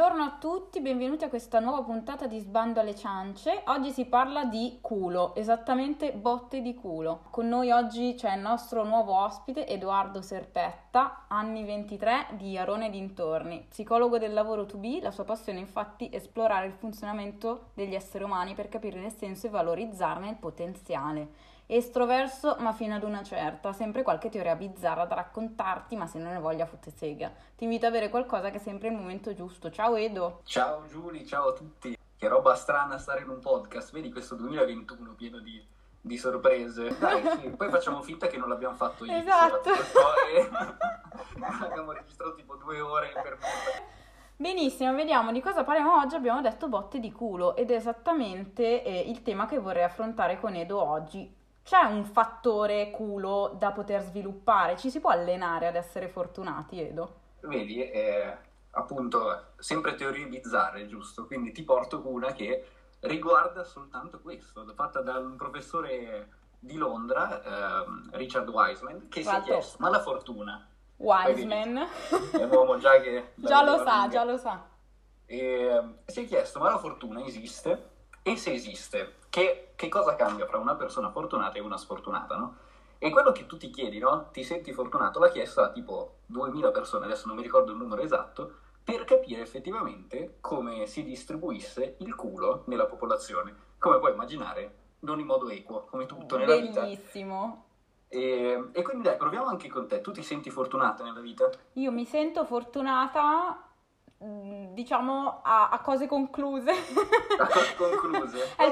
Buongiorno a tutti, benvenuti a questa nuova puntata di Sbando alle Ciance. Oggi si parla di culo, esattamente botte di culo. Con noi oggi c'è il nostro nuovo ospite Edoardo Serpetta, anni 23, di Arone e dintorni. Psicologo del lavoro 2B, la sua passione infatti è esplorare il funzionamento degli esseri umani per capirne il senso e valorizzarne il potenziale. Estroverso ma fino ad una certa, sempre qualche teoria bizzarra da raccontarti, ma se non ne voglia fotte sega. Ti invito a avere qualcosa che è sempre il momento giusto. Ciao Edo! Ciao Giulia, ciao a tutti! Che roba strana stare in un podcast, vedi questo 2021 pieno di sorprese. Dai, sì. Poi facciamo finta che non l'abbiamo fatto io. Esatto! Abbiamo registrato tipo 2 ore per me. Benissimo, vediamo di cosa parliamo oggi. Abbiamo detto botte di culo ed è esattamente il tema che vorrei affrontare con Edo oggi. C'è un fattore culo da poter sviluppare? Ci si può allenare ad essere fortunati, Edo? Vedi, appunto, sempre teorie bizzarre, giusto? Quindi ti porto una che riguarda soltanto questo, fatta da un professore di Londra, Richard Wiseman, che si è chiesto, ma la fortuna? Wiseman? Vedi, è un uomo già che... già lo sa. E si è chiesto, ma la fortuna esiste? E se esiste, che cosa cambia fra una persona fortunata e una sfortunata, no? E quello che tu ti chiedi, no? Ti senti fortunato? L'ha chiesto a tipo 2000 persone, adesso non mi ricordo il numero esatto, per capire effettivamente come si distribuisse il culo nella popolazione. Come puoi immaginare, non in modo equo, come tutto nella vita. Bellissimo! E quindi dai, proviamo anche con te. Tu ti senti fortunata nella vita? Io mi sento fortunata... diciamo a cose concluse. A cose concluse. È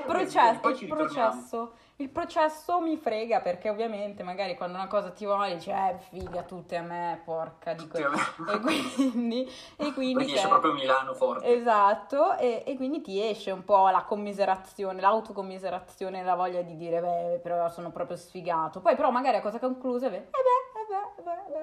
il processo mi frega, perché ovviamente magari quando una cosa ti vuole dici figa tutte a me, porca di così. E quindi esce proprio Milano forte. Esatto, e quindi ti esce un po' la commiserazione, l'autocommiserazione, la voglia di dire beh, però sono proprio sfigato. Poi però magari a cose concluse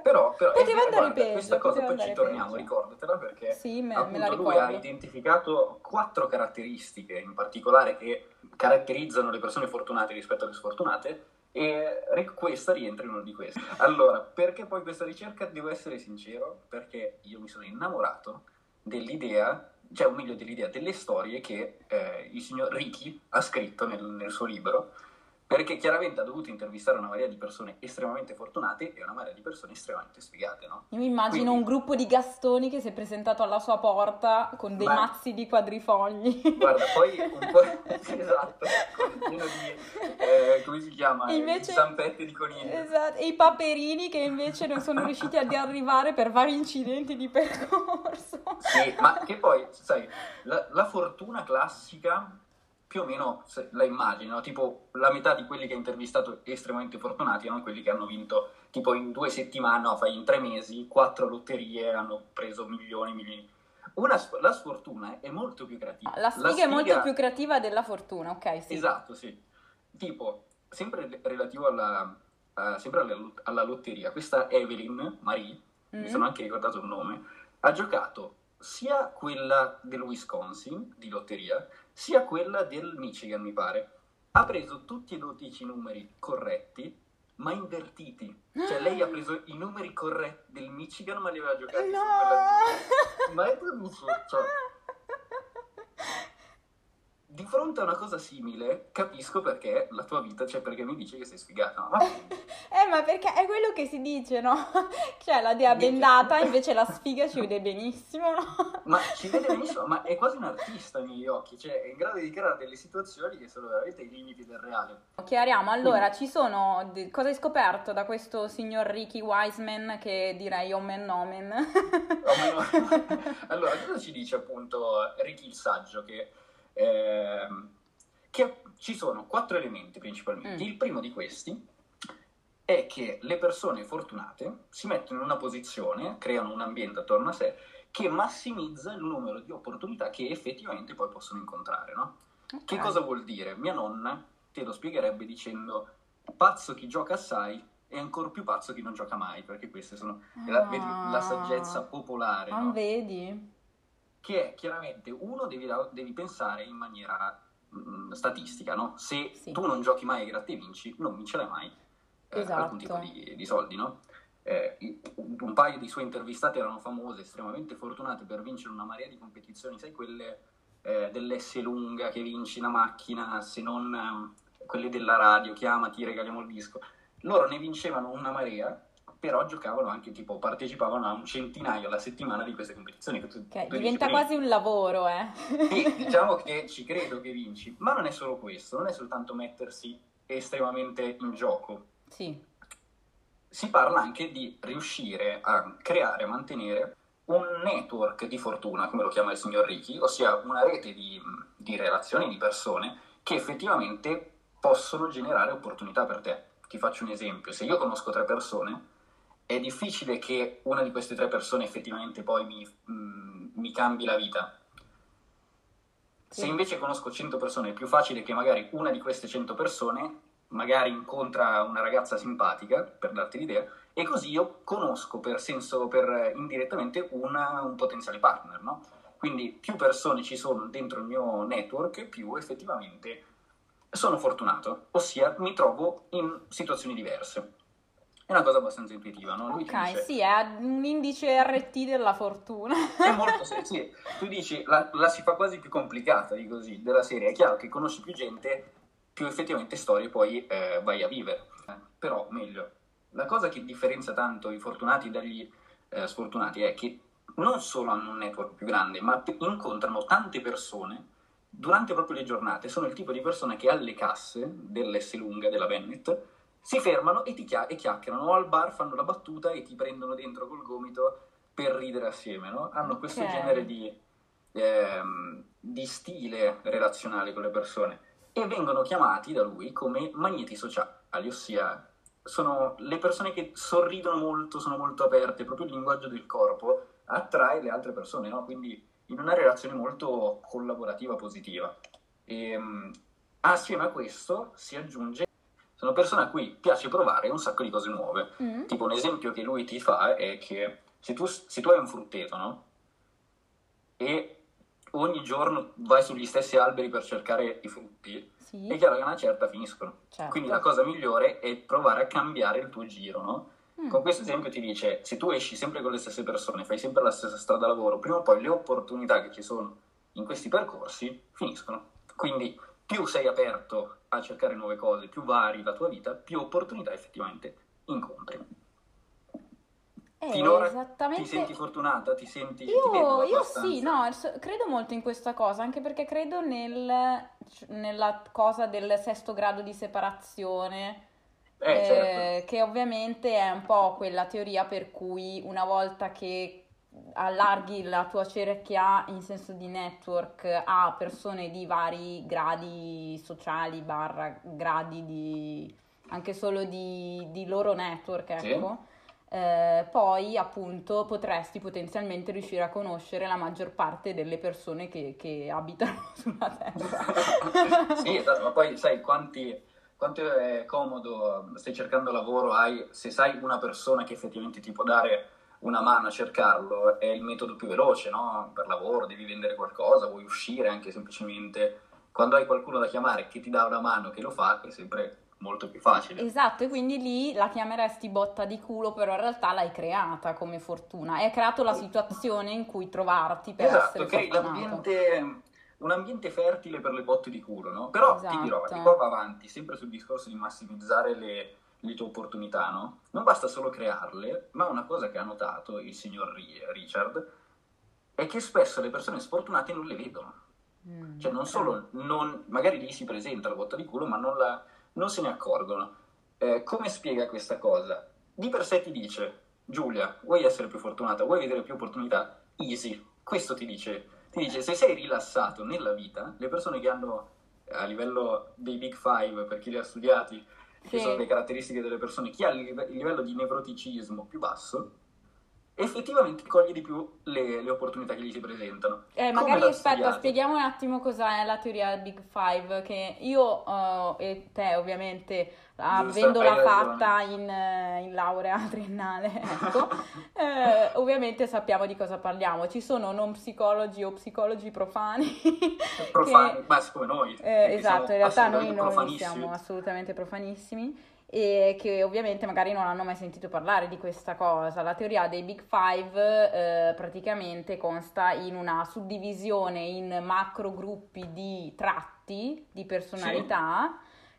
Però poteva andare peggio. Questa cosa poi ci torniamo, ricordatela, perché sì, me la ricordo. Lui ha identificato 4 caratteristiche in particolare che caratterizzano le persone fortunate rispetto alle sfortunate, e questa rientra in una di queste. Allora, perché poi questa ricerca, devo essere sincero, perché io mi sono innamorato dell'idea, cioè o meglio dell'idea delle storie che il signor Ricky ha scritto nel suo libro, perché chiaramente ha dovuto intervistare una marea di persone estremamente fortunate e una marea di persone estremamente sfigate, no? Io mi immagino quindi un gruppo di Gastoni che si è presentato alla sua porta con dei mazzi di quadrifogli. Guarda, poi un po'... esatto, pieno di... come si chiama? Invece... zampette di coniglio. Esatto, e i paperini che invece non sono riusciti ad arrivare per vari incidenti di percorso. Sì, ma che poi, sai, la fortuna classica... più o meno la immagino, tipo la metà di quelli che ha intervistato estremamente fortunati erano quelli che hanno vinto tipo in 2 settimane, no, fai in 3 mesi, 4 lotterie, hanno preso milioni. La sfortuna è molto più creativa. La sfiga è molto più creativa della fortuna, ok, sì. Esatto, sì. Tipo, sempre relativo alla lotteria, questa Evelyn Marie, mi sono anche ricordato il nome, ha giocato sia quella del Wisconsin, di lotteria, sia quella del Michigan, mi pare. Ha preso tutti e 12 numeri corretti, ma invertiti. Cioè, lei ha preso i numeri corretti del Michigan, ma li aveva giocati su quella... Ma è tutto... Cioè, di fronte a una cosa simile, capisco perché la tua vita, cioè perché mi dici che sei sfigata. No? Ma perché è quello che si dice, no? Cioè la dea bendata, invece la sfiga ci vede benissimo, no? Ma ci vede benissimo, ma è quasi un artista nei miei occhi, cioè è in grado di creare delle situazioni che sono veramente ai limiti del reale. Chiariamo, allora, ci sono... Cosa hai scoperto da questo signor Ricky Wiseman, che direi omen nomen? Allora, cosa ci dice appunto Ricky il saggio? Che ci sono 4 elementi principalmente. Il primo di questi è che le persone fortunate si mettono in una posizione, creano un ambiente attorno a sé che massimizza il numero di opportunità che effettivamente poi possono incontrare, no? Okay. Che cosa vuol dire? Mia nonna te lo spiegherebbe dicendo: pazzo chi gioca assai e ancora più pazzo chi non gioca mai, perché queste sono la saggezza popolare, non vedi? Che è chiaramente uno devi pensare in maniera statistica, no? Se tu non giochi mai e gratta e vinci, non vincerai mai alcun tipo di soldi, no? un paio di sue intervistate erano famose, estremamente fortunate per vincere una marea di competizioni, sai quelle dell'S lunga che vinci la macchina, se non quelle della radio, chiamati, regaliamo il disco. Loro ne vincevano una marea, però giocavano anche, tipo, partecipavano a un centinaio alla settimana di queste competizioni. Okay, diventa quasi un lavoro, eh? E diciamo che ci credo che vinci, ma non è solo questo, non è soltanto mettersi estremamente in gioco. Sì. Si parla anche di riuscire a creare, a mantenere un network di fortuna, come lo chiama il signor Ricchi, ossia una rete di relazioni, di persone, che effettivamente possono generare opportunità per te. Ti faccio un esempio: se io conosco 3 persone, è difficile che una di queste 3 persone effettivamente poi mi cambi la vita. Sì. Se invece conosco 100 persone, è più facile che magari una di queste 100 persone magari incontra una ragazza simpatica, per darti l'idea, e così io conosco per indirettamente un potenziale partner, no? Quindi più persone ci sono dentro il mio network, più effettivamente sono fortunato, ossia mi trovo in situazioni diverse. È una cosa abbastanza intuitiva, no? Lui ok, dice, sì, è un indice RT della fortuna. È molto sì. Tu dici, la si fa quasi più complicata di così, della serie. È chiaro che conosci più gente, più effettivamente storie poi vai a vivere. Però, meglio, la cosa che differenzia tanto i fortunati dagli sfortunati è che non solo hanno un network più grande, ma incontrano tante persone durante proprio le giornate. Sono il tipo di persone che alle casse dell'S lunga, della Bennett, si fermano e e chiacchierano, o al bar fanno la battuta e ti prendono dentro col gomito per ridere assieme, no? Hanno questo genere di stile relazionale con le persone. E vengono chiamati da lui come magneti sociali, ossia sono le persone che sorridono molto, sono molto aperte, proprio il linguaggio del corpo attrae le altre persone, no? Quindi in una relazione molto collaborativa, positiva. E assieme a questo si aggiunge, sono persone a cui piace provare un sacco di cose nuove. Tipo un esempio che lui ti fa è che se tu hai un frutteto, no? E ogni giorno vai sugli stessi alberi per cercare i frutti, sì, è chiaro che una certa finiscono. Certo. Quindi la cosa migliore è provare a cambiare il tuo giro, no? Con questo esempio ti dice, se tu esci sempre con le stesse persone, fai sempre la stessa strada lavoro, prima o poi le opportunità che ci sono in questi percorsi finiscono. Quindi più sei aperto a cercare nuove cose, più vari la tua vita, più opportunità effettivamente incontri. Finora esattamente. Ti senti fortunata? Ti senti? Io sì, no, credo molto in questa cosa, anche perché credo nella cosa del 6° grado di separazione, certo, che ovviamente è un po' quella teoria per cui una volta che allarghi la tua cerchia in senso di network a persone di vari gradi sociali, gradi di anche solo di loro network, ecco. Sì. Poi appunto potresti potenzialmente riuscire a conoscere la maggior parte delle persone che abitano sulla terra. Sì, esatto, ma poi sai quanto è comodo, stai cercando lavoro, se sai una persona che effettivamente ti può dare una mano a cercarlo, è il metodo più veloce, no? Per lavoro devi vendere qualcosa, vuoi uscire anche semplicemente, quando hai qualcuno da chiamare che ti dà una mano, che lo fa, è sempre molto più facile. Esatto, e quindi lì la chiameresti botta di culo, però in realtà l'hai creata come fortuna, hai creato la situazione in cui trovarti per essere fortunato. L'ambiente, un ambiente fertile per le botte di culo, no? Però esatto. Ti dirò, di qua va avanti, sempre sul discorso di massimizzare le tue opportunità, no? Non basta solo crearle, ma una cosa che ha notato il signor Richard è che spesso le persone sfortunate non le vedono. Cioè non solo, magari lì si presenta la botta di culo, ma non se ne accorgono. Come spiega questa cosa? Di per sé ti dice, Giulia, vuoi essere più fortunata, vuoi vedere più opportunità? Easy. Questo ti dice se sei rilassato nella vita, le persone che hanno, a livello dei Big Five, per chi li ha studiati, che sono le caratteristiche delle persone, chi ha il livello di nevroticismo più basso, effettivamente coglie di più le opportunità che gli si presentano. Magari aspetta, spieghiamo un attimo cos'è la teoria Big Five, che io e te ovviamente, avendola fatta in laurea triennale, ecco, ovviamente sappiamo di cosa parliamo. Ci sono non psicologi o psicologi profani, ma come noi, esatto, in realtà noi non siamo assolutamente profanissimi. e che ovviamente magari non hanno mai sentito parlare di questa cosa. La teoria dei Big Five praticamente consta in una suddivisione in macro gruppi di tratti, di personalità,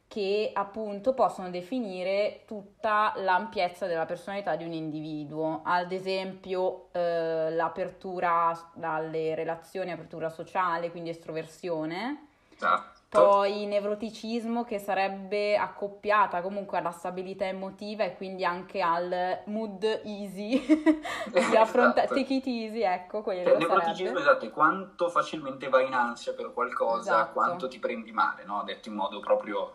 che appunto possono definire tutta l'ampiezza della personalità di un individuo. Ad esempio l'apertura alle relazioni, apertura sociale, quindi estroversione. Poi nevroticismo, che sarebbe accoppiata comunque alla stabilità emotiva e quindi anche al mood easy, take it easy, ecco, quello sarebbe. Il nevroticismo, esatto, è quanto facilmente vai in ansia per qualcosa, quanto ti prendi male, no? Detto in modo proprio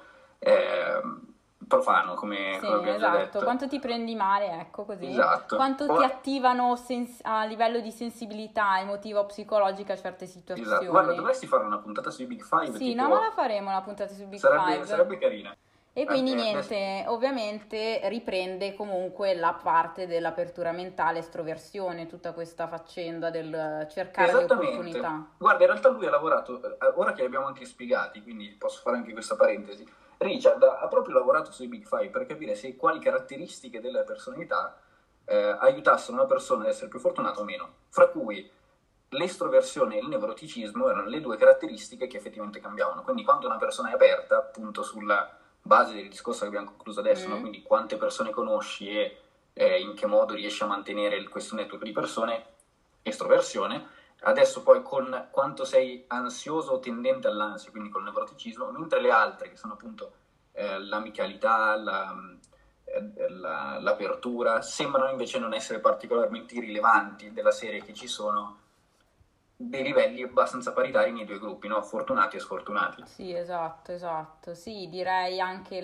profano, come, sì, come abbiamo già detto. Quanto ti prendi male, ecco, così. Esatto. Quanto ti attivano a livello di sensibilità emotiva o psicologica certe situazioni. Esatto. Guarda, dovresti fare una puntata sui Big Five. Sì, tipo... no, ma la faremo una puntata sui Big Five. Sarebbe carina. E quindi niente, ovviamente riprende comunque la parte dell'apertura mentale, estroversione, tutta questa faccenda del cercare le opportunità. Guarda, in realtà lui ha lavorato, ora che li abbiamo anche spiegati, quindi posso fare anche questa parentesi, Richard ha proprio lavorato sui Big Five per capire se quali caratteristiche della personalità aiutassero una persona ad essere più fortunata o meno, fra cui l'estroversione e il nevroticismo erano le due caratteristiche che effettivamente cambiavano, quindi quando una persona è aperta, appunto sulla base del discorso che abbiamo concluso adesso, no? Quindi quante persone conosci e in che modo riesci a mantenere questo network di persone, estroversione. Adesso poi con quanto sei ansioso o tendente all'ansia, quindi col nevroticismo, mentre le altre che sono appunto l'amicalità, l'apertura, sembrano invece non essere particolarmente rilevanti, della serie che ci sono dei livelli abbastanza paritari nei due gruppi, no? Fortunati e sfortunati. Sì, esatto. Sì, direi anche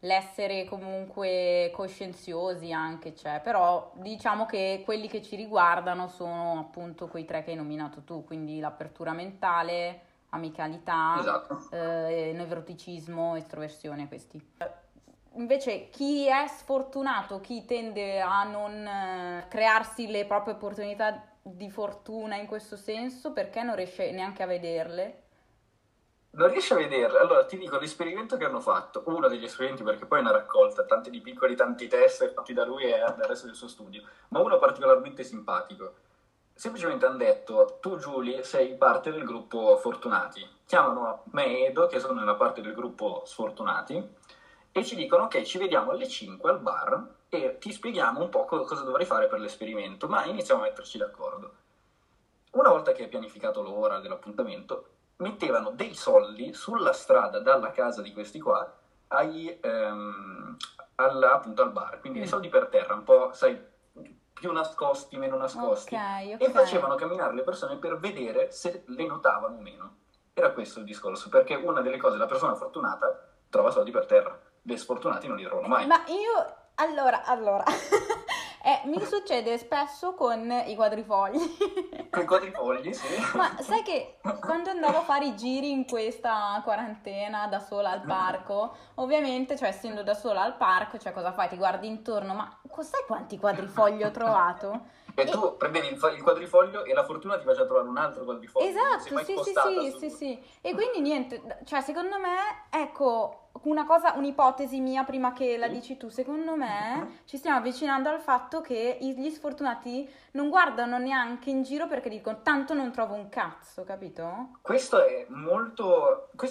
l'essere comunque coscienziosi anche c'è, però diciamo che quelli che ci riguardano sono appunto quei tre che hai nominato tu, quindi l'apertura mentale, amicalità, nevroticismo, estroversione, questi. Invece chi è sfortunato, chi tende a non crearsi le proprie opportunità di fortuna in questo senso, perché non riesce neanche a vederle? Non riesce a vederle? Allora ti dico l'esperimento che hanno fatto, uno degli esperimenti, perché poi è una raccolta, tanti di piccoli, tanti test fatti da lui e dal resto del suo studio, ma uno particolarmente simpatico. Semplicemente hanno detto: tu Giulia sei parte del gruppo fortunati, chiamano me e Edo che sono nella parte del gruppo sfortunati e ci dicono: ok, ci vediamo alle 5 al bar e ti spieghiamo un po' cosa dovrai fare per l'esperimento, ma iniziamo a metterci d'accordo. Una volta che hai pianificato l'ora dell'appuntamento, mettevano dei soldi sulla strada dalla casa di questi qua appunto al bar, quindi dei soldi per terra, un po', sai, più nascosti, meno nascosti, e facevano camminare le persone per vedere se le notavano o meno. Era questo il discorso, perché una delle cose, la persona fortunata trova soldi per terra, le sfortunati non li trovano mai. Ma io... Allora, mi succede spesso con i quadrifogli. Con i quadrifogli, sì. Ma sai che quando andavo a fare i giri in questa quarantena da sola al parco, ovviamente, cioè essendo da sola al parco, cioè cosa fai? Ti guardi intorno, ma sai quanti quadrifogli ho trovato? E tu prendevi il quadrifoglio e la fortuna ti faceva trovare un altro quadrifoglio. Esatto, sì. E quindi niente, cioè secondo me, ecco... un'ipotesi mia prima che la dici tu, secondo me ci stiamo avvicinando al fatto che gli sfortunati non guardano neanche in giro perché dicono: tanto non trovo un cazzo, capito? Questo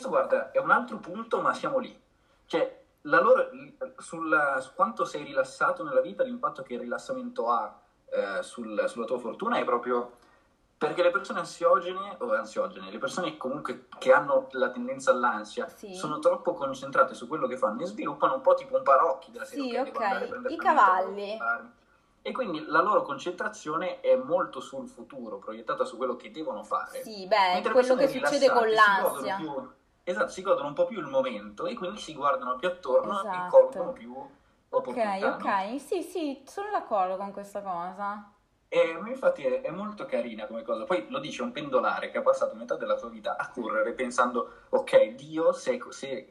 guarda, è un altro punto, ma siamo lì. Cioè, su quanto sei rilassato nella vita, l'impatto che il rilassamento ha sulla tua fortuna è proprio... Perché le persone ansiogene, le persone comunque che hanno la tendenza all'ansia, sono troppo concentrate su quello che fanno e sviluppano un po' tipo un paraocchi della serie. Sì, ok, i cavalli. E quindi la loro concentrazione è molto sul futuro, proiettata su quello che devono fare. Sì, quello che succede con l'ansia. Si godono un po' più il momento e quindi si guardano più attorno e colgono più opportunità. Ok, sì, sono d'accordo con questa cosa. E infatti è molto carina come cosa, poi lo dice un pendolare che ha passato metà della sua vita a correre pensando: ok, Dio se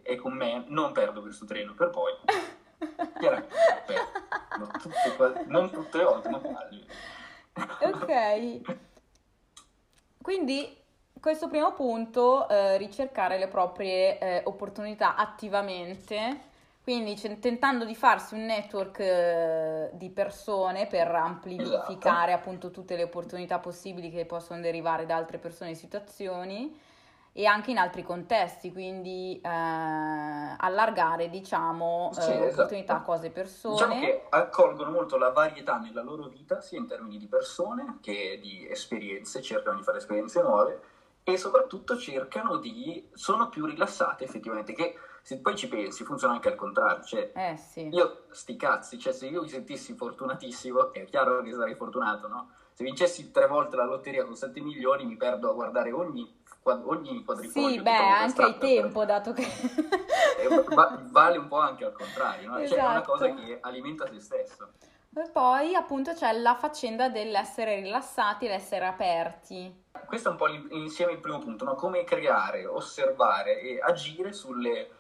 è con me non perdo questo treno, per poi chiaramente non tutte le volte, ma quasi. Ok, quindi Questo primo punto, ricercare le proprie opportunità attivamente, quindi tentando di farsi un network di persone per amplificare appunto tutte le opportunità possibili che possono derivare da altre persone e situazioni, e anche in altri contesti, quindi allargare, diciamo, opportunità, cose, persone. Diciamo che accolgono molto la varietà nella loro vita, sia in termini di persone che di esperienze, cercano di fare esperienze nuove, e soprattutto cercano di... sono più rilassate effettivamente, che se poi ci pensi funziona anche al contrario, cioè sì. Io sti cazzi, cioè se io mi sentissi fortunatissimo, è chiaro che sarei fortunato, no? Se vincessi 3 volte la lotteria con 7 milioni mi perdo a guardare ogni quadrifoglio. Sì, beh, anche il tempo, dato che... vale un po' anche al contrario, no? Esatto. Cioè è una cosa che alimenta se stesso. E poi, appunto, c'è la faccenda dell'essere rilassati e l'essere aperti. Questo è un po' insieme il primo punto, no? Come creare, osservare e agire sulle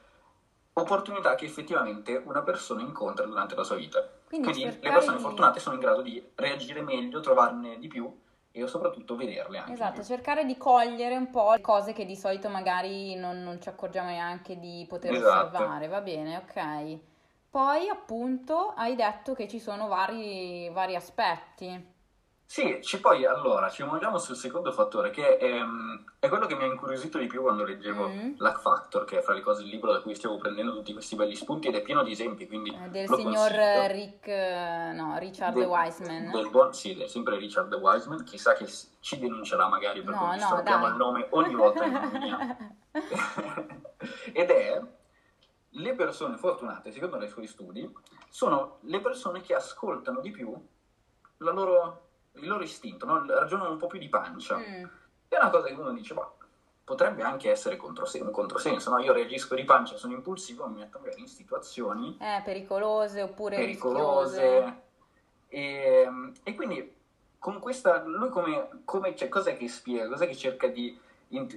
opportunità che effettivamente una persona incontra durante la sua vita. Quindi le persone fortunate sono in grado di reagire meglio, trovarne di più, e soprattutto vederle anche. Esatto, cercare di cogliere un po' le cose che di solito magari non ci accorgiamo neanche di poter osservare, va bene, ok. Poi appunto hai detto che ci sono vari aspetti. Sì, ci muoviamo sul secondo fattore, che è quello che mi ha incuriosito di più quando leggevo l'Hack Factor, che è fra le cose il libro da cui stiamo prendendo tutti questi belli spunti, ed è pieno di esempi, quindi del signor Richard Wiseman. Sempre Richard Wiseman, chissà che ci denuncerà magari perché abbiamo il nome ogni volta che nominiamo. Ed è... le persone fortunate, secondo i suoi studi, sono le persone che ascoltano di più il loro istinto, no? Ragionano un po' più di pancia. È una cosa che uno dice, ma potrebbe anche essere un controsenso, no? Io reagisco di pancia, sono impulsivo, mi metto magari in situazioni... pericolose oppure rischiose. E quindi con questa... lui cioè, cos'è che spiega, cos'è che cerca di...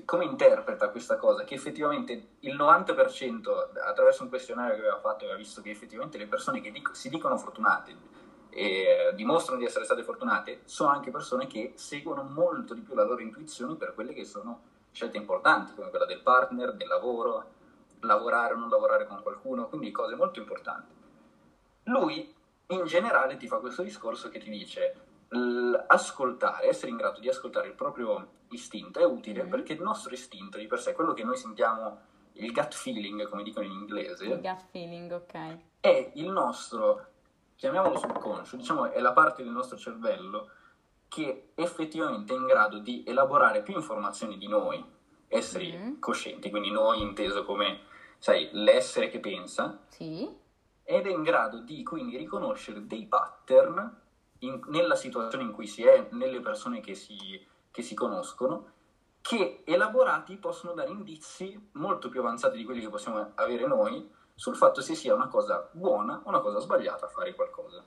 come interpreta questa cosa? Che effettivamente il 90%, attraverso un questionario che aveva fatto, aveva visto che effettivamente le persone che si dicono fortunate e dimostrano di essere state fortunate sono anche persone che seguono molto di più la loro intuizione per quelle che sono scelte importanti, come quella del partner, del lavoro, lavorare o non lavorare con qualcuno, quindi cose molto importanti. Lui in generale ti fa questo discorso che ti dice... ascoltare, essere in grado di ascoltare il proprio istinto è utile perché il nostro istinto di per sé, quello che noi sentiamo, il gut feeling, come dicono in inglese, il gut feeling, ok, è il nostro, chiamiamolo subconscio, diciamo è la parte del nostro cervello che effettivamente è in grado di elaborare più informazioni di noi esseri coscienti, quindi noi inteso come, sai, l'essere che pensa, sì, ed è in grado di quindi riconoscere dei pattern nella situazione in cui si è, nelle persone che si conoscono, che elaborati possono dare indizi molto più avanzati di quelli che possiamo avere noi sul fatto se sia una cosa buona o una cosa sbagliata fare qualcosa.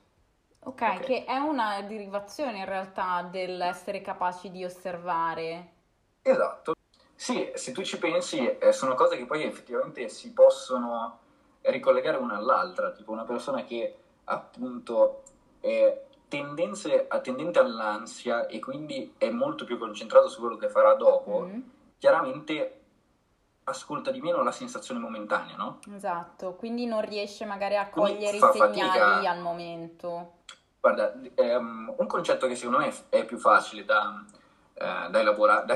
Ok, che è una derivazione in realtà dell'essere capaci di osservare. Esatto. Sì, se tu ci pensi, sono cose che poi effettivamente si possono ricollegare una all'altra, tipo una persona che appunto è... tendente all'ansia e quindi è molto più concentrato su quello che farà dopo, chiaramente ascolta di meno la sensazione momentanea, no? Esatto, quindi non riesce magari a cogliere i segnali al momento. Guarda, un concetto che secondo me è più facile da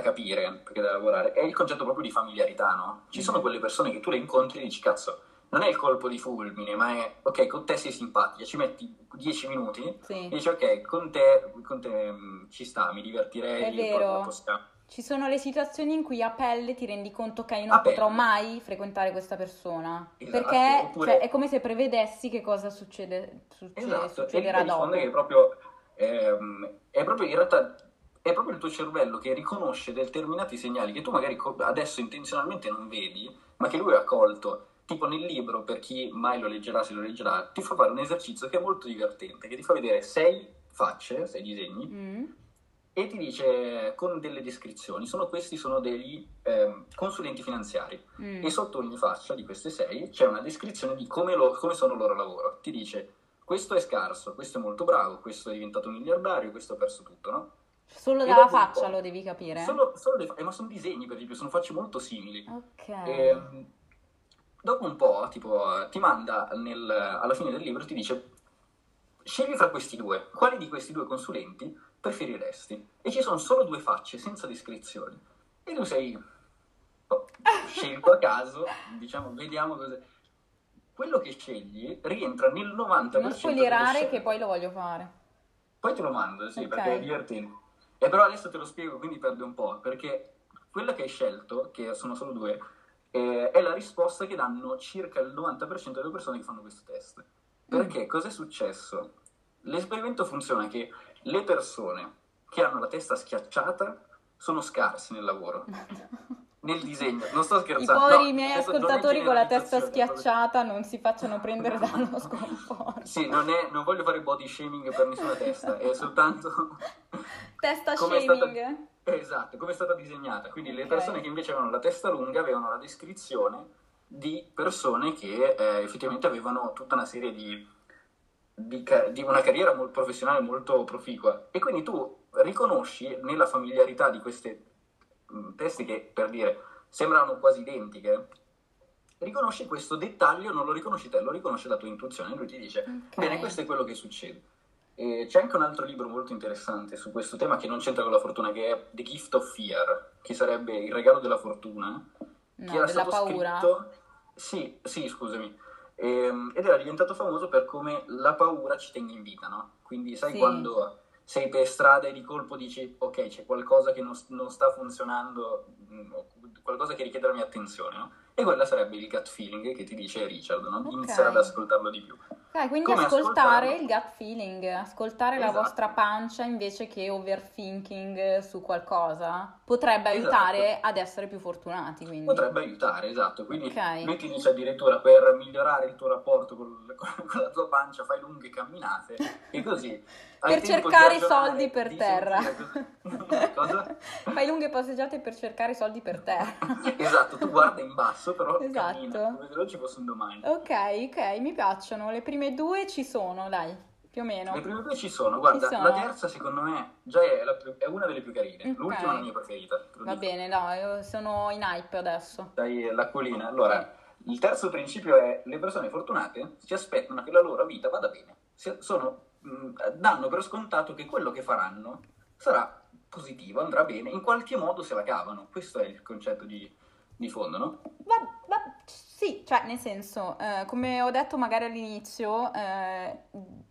capire, perché da elaborare, è il concetto proprio di familiarità, no? Ci sono quelle persone che tu le incontri e dici, cazzo, non è il colpo di fulmine, ma è, ok, con te sei simpatica, ci metti 10 minuti e dici, ok, con te ci sta, mi divertirei. È vero, ci sono le situazioni in cui a pelle ti rendi conto che io non potrò mai frequentare questa persona. Esatto. Perché cioè, è come se prevedessi che cosa succederà dopo. Che è proprio in realtà... è proprio il tuo cervello che riconosce determinati segnali che tu magari adesso intenzionalmente non vedi, ma che lui ha colto. Tipo nel libro, per chi mai lo leggerà, se lo leggerà, ti fa fare un esercizio che è molto divertente, che ti fa vedere 6 facce, 6 disegni, e ti dice con delle descrizioni, questi sono degli consulenti finanziari, e sotto ogni faccia di queste 6 c'è una descrizione di come sono il loro lavoro. Ti dice, questo è scarso, questo è molto bravo, questo è diventato miliardario, questo ha perso tutto, no? Solo dalla faccia lo devi capire? Solo le, ma sono disegni per di più, sono facce molto simili. Ok. Dopo un po', tipo, ti manda alla fine del libro, ti dice: scegli fra questi due, quali di questi due consulenti preferiresti? E ci sono solo due facce, senza descrizioni. E tu sei, scelto a caso, diciamo, vediamo cosa. Quello che scegli rientra nel 90%. Non spoilerare che poi lo voglio fare. Poi te lo mando, sì, okay, perché è divertente. E però adesso te lo spiego, quindi perdo un po', perché quella che hai scelto, che sono solo due, è la risposta che danno circa il 90% delle persone che fanno questo test. Perché cosa è successo? L'esperimento funziona che le persone che hanno la testa schiacciata sono scarsi nel lavoro. Nel disegno, non sto scherzando. I poveri miei ascoltatori con la testa schiacciata non si facciano prendere dallo sconforto. Sì, non voglio fare body shaming per nessuna testa, è soltanto... Testa shaming? Esatto, come è stata disegnata. Quindi okay, le persone che invece avevano la testa lunga avevano la descrizione di persone che effettivamente avevano tutta una serie di una carriera professionale molto proficua. E quindi tu riconosci nella familiarità di queste... testi che, per dire, sembrano quasi identiche, riconosci questo dettaglio, non lo riconosci te, lo riconosce la tua intuizione. Lui ti dice, okay, bene, questo è quello che succede. E c'è anche un altro libro molto interessante su questo tema che non c'entra con la fortuna, che è The Gift of Fear, che sarebbe il regalo della fortuna, no, che era stato paura. Scritto... Sì, scusami. Ed era diventato famoso per come la paura ci tenga in vita, no? Quindi sai, sì, quando... sei per strada e di colpo dici ok, c'è qualcosa che non sta funzionando, qualcosa che richiede la mia attenzione, no? E quella sarebbe il gut feeling che ti dice Richard, no? Okay. Iniziare ad ascoltarlo di più. Okay, quindi come ascoltare il gut feeling, ascoltare, esatto, la vostra pancia invece che overthinking su qualcosa, potrebbe aiutare, esatto, ad essere più fortunati. Quindi. Potrebbe aiutare, esatto. Quindi okay, lui ti dice addirittura per migliorare il tuo rapporto con la tua pancia fai lunghe camminate e così. Per cercare i soldi per terra. Cosa? Fai lunghe passeggiate per cercare i soldi per terra. Esatto, tu guarda in basso però, esatto, cammina, come veloci fosse un domani. Ok, mi piacciono, le prime due ci sono, dai, più o meno. Le prime due ci sono, guarda, la terza secondo me già è una delle più carine, okay, l'ultima è la mia preferita. Va bene, no, io sono in hype adesso. Dai, l'acquolina. Allora, sì, il terzo principio è le persone fortunate si aspettano che la loro vita vada bene, danno per scontato che quello che faranno sarà positivo, andrà bene, in qualche modo se la cavano, questo è il concetto di fondo, no? Sì, cioè nel senso, come ho detto magari all'inizio,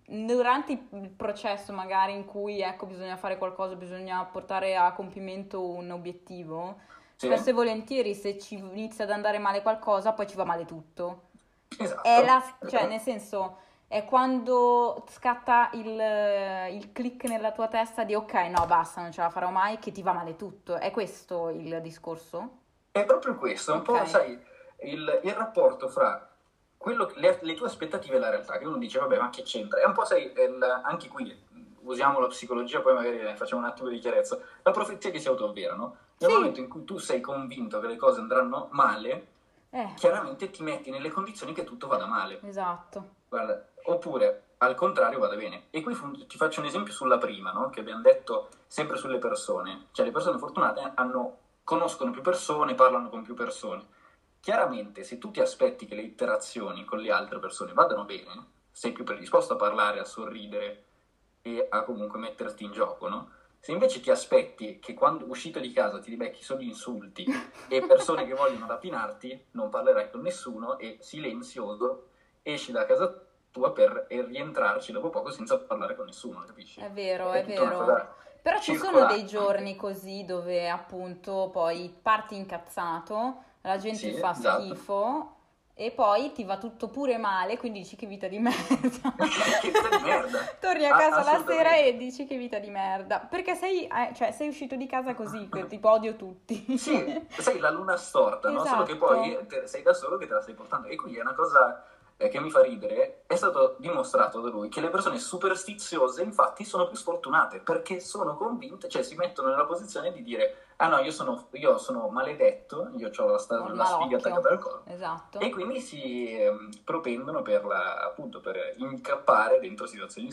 durante il processo magari in cui ecco bisogna fare qualcosa, bisogna portare a compimento un obiettivo, sì, spesso e volentieri se ci inizia ad andare male qualcosa poi ci va male tutto. Esatto. Cioè nel senso... è quando scatta il click nella tua testa di ok, no, basta, non ce la farò mai, che ti va male tutto. È questo il discorso? È proprio questo, okay, un po', sai, il rapporto fra quello le tue aspettative e la realtà, che uno dice, vabbè, ma che c'entra? È un po', sai, anche qui usiamo la psicologia, poi magari facciamo un attimo di chiarezza, la profezia che si autoavvera, no? Nel momento in cui tu sei convinto che le cose andranno male, chiaramente ti metti nelle condizioni che tutto vada male. Esatto. Guarda, oppure al contrario vada bene. E qui ti faccio un esempio sulla prima, no? Che abbiamo detto sempre sulle persone. Cioè le persone fortunate conoscono più persone, parlano con più persone. Chiaramente se tu ti aspetti che le interazioni con le altre persone vadano bene, sei più predisposto a parlare, a sorridere e a comunque metterti in gioco, no? Se invece ti aspetti che quando uscito di casa ti becchi solo insulti e persone che vogliono rapinarti, non parlerai con nessuno e silenzioso esci da casa tua per rientrarci dopo poco senza parlare con nessuno, capisci? È vero. Però ci sono dei giorni così dove appunto poi parti incazzato, la gente fa, esatto, schifo e poi ti va tutto pure male, quindi dici che vita di merda. Che vita di merda. Torni a casa la sera e dici che vita di merda, perché sei uscito di casa così, tipo odio tutti. Sì, sei la luna storta, esatto, no? Solo che poi sei da solo che te la stai portando e qui è una cosa... che mi fa ridere, è stato dimostrato da lui che le persone superstiziose infatti sono più sfortunate perché sono convinte, cioè si mettono nella posizione di dire ah no, io sono maledetto, io ho la sfiga attaccata al corpo, esatto, e quindi si propendono per incappare dentro situazioni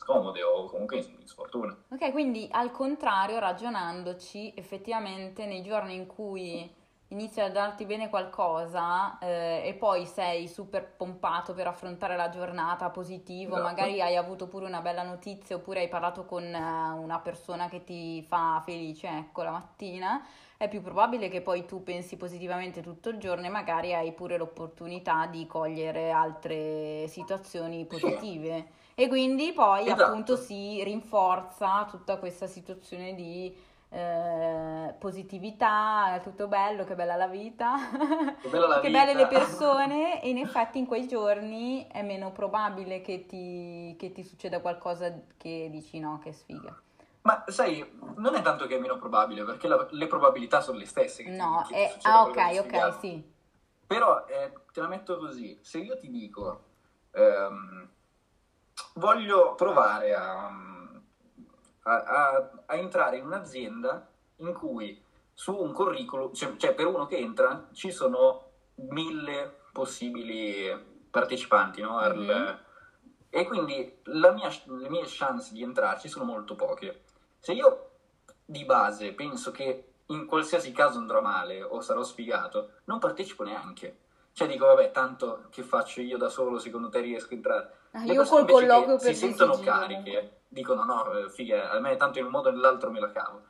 scomode o comunque in sfortuna. Ok, quindi al contrario, ragionandoci, effettivamente nei giorni in cui inizi a darti bene qualcosa e poi sei super pompato per affrontare la giornata positivo, esatto, magari hai avuto pure una bella notizia oppure hai parlato con una persona che ti fa felice, ecco, la mattina, è più probabile che poi tu pensi positivamente tutto il giorno e magari hai pure l'opportunità di cogliere altre situazioni positive. Sì. E quindi poi, esatto, appunto si rinforza tutta questa situazione di positività, è tutto bello, che bella la vita, che, bella la che vita, belle le persone, e in effetti in quei giorni è meno probabile che ti succeda qualcosa che dici no, che sfiga. Ma sai, non è tanto che è meno probabile, perché le probabilità sono le stesse che no, ti, che ah, ok, sì. Però te la metto così, se io ti dico voglio provare a entrare in un'azienda in cui su un curriculum, cioè per uno che entra ci sono 1000 possibili partecipanti, no? E quindi le mie chance di entrarci sono molto poche. Se io di base penso che in qualsiasi caso andrò male o sarò sfigato, non partecipo neanche. Cioè dico, vabbè, tanto che faccio io da solo, secondo te riesco a entrare? Io col colloquio per si sentono cariche, dicono no, figa, a me tanto in un modo o nell'altro me la cavo.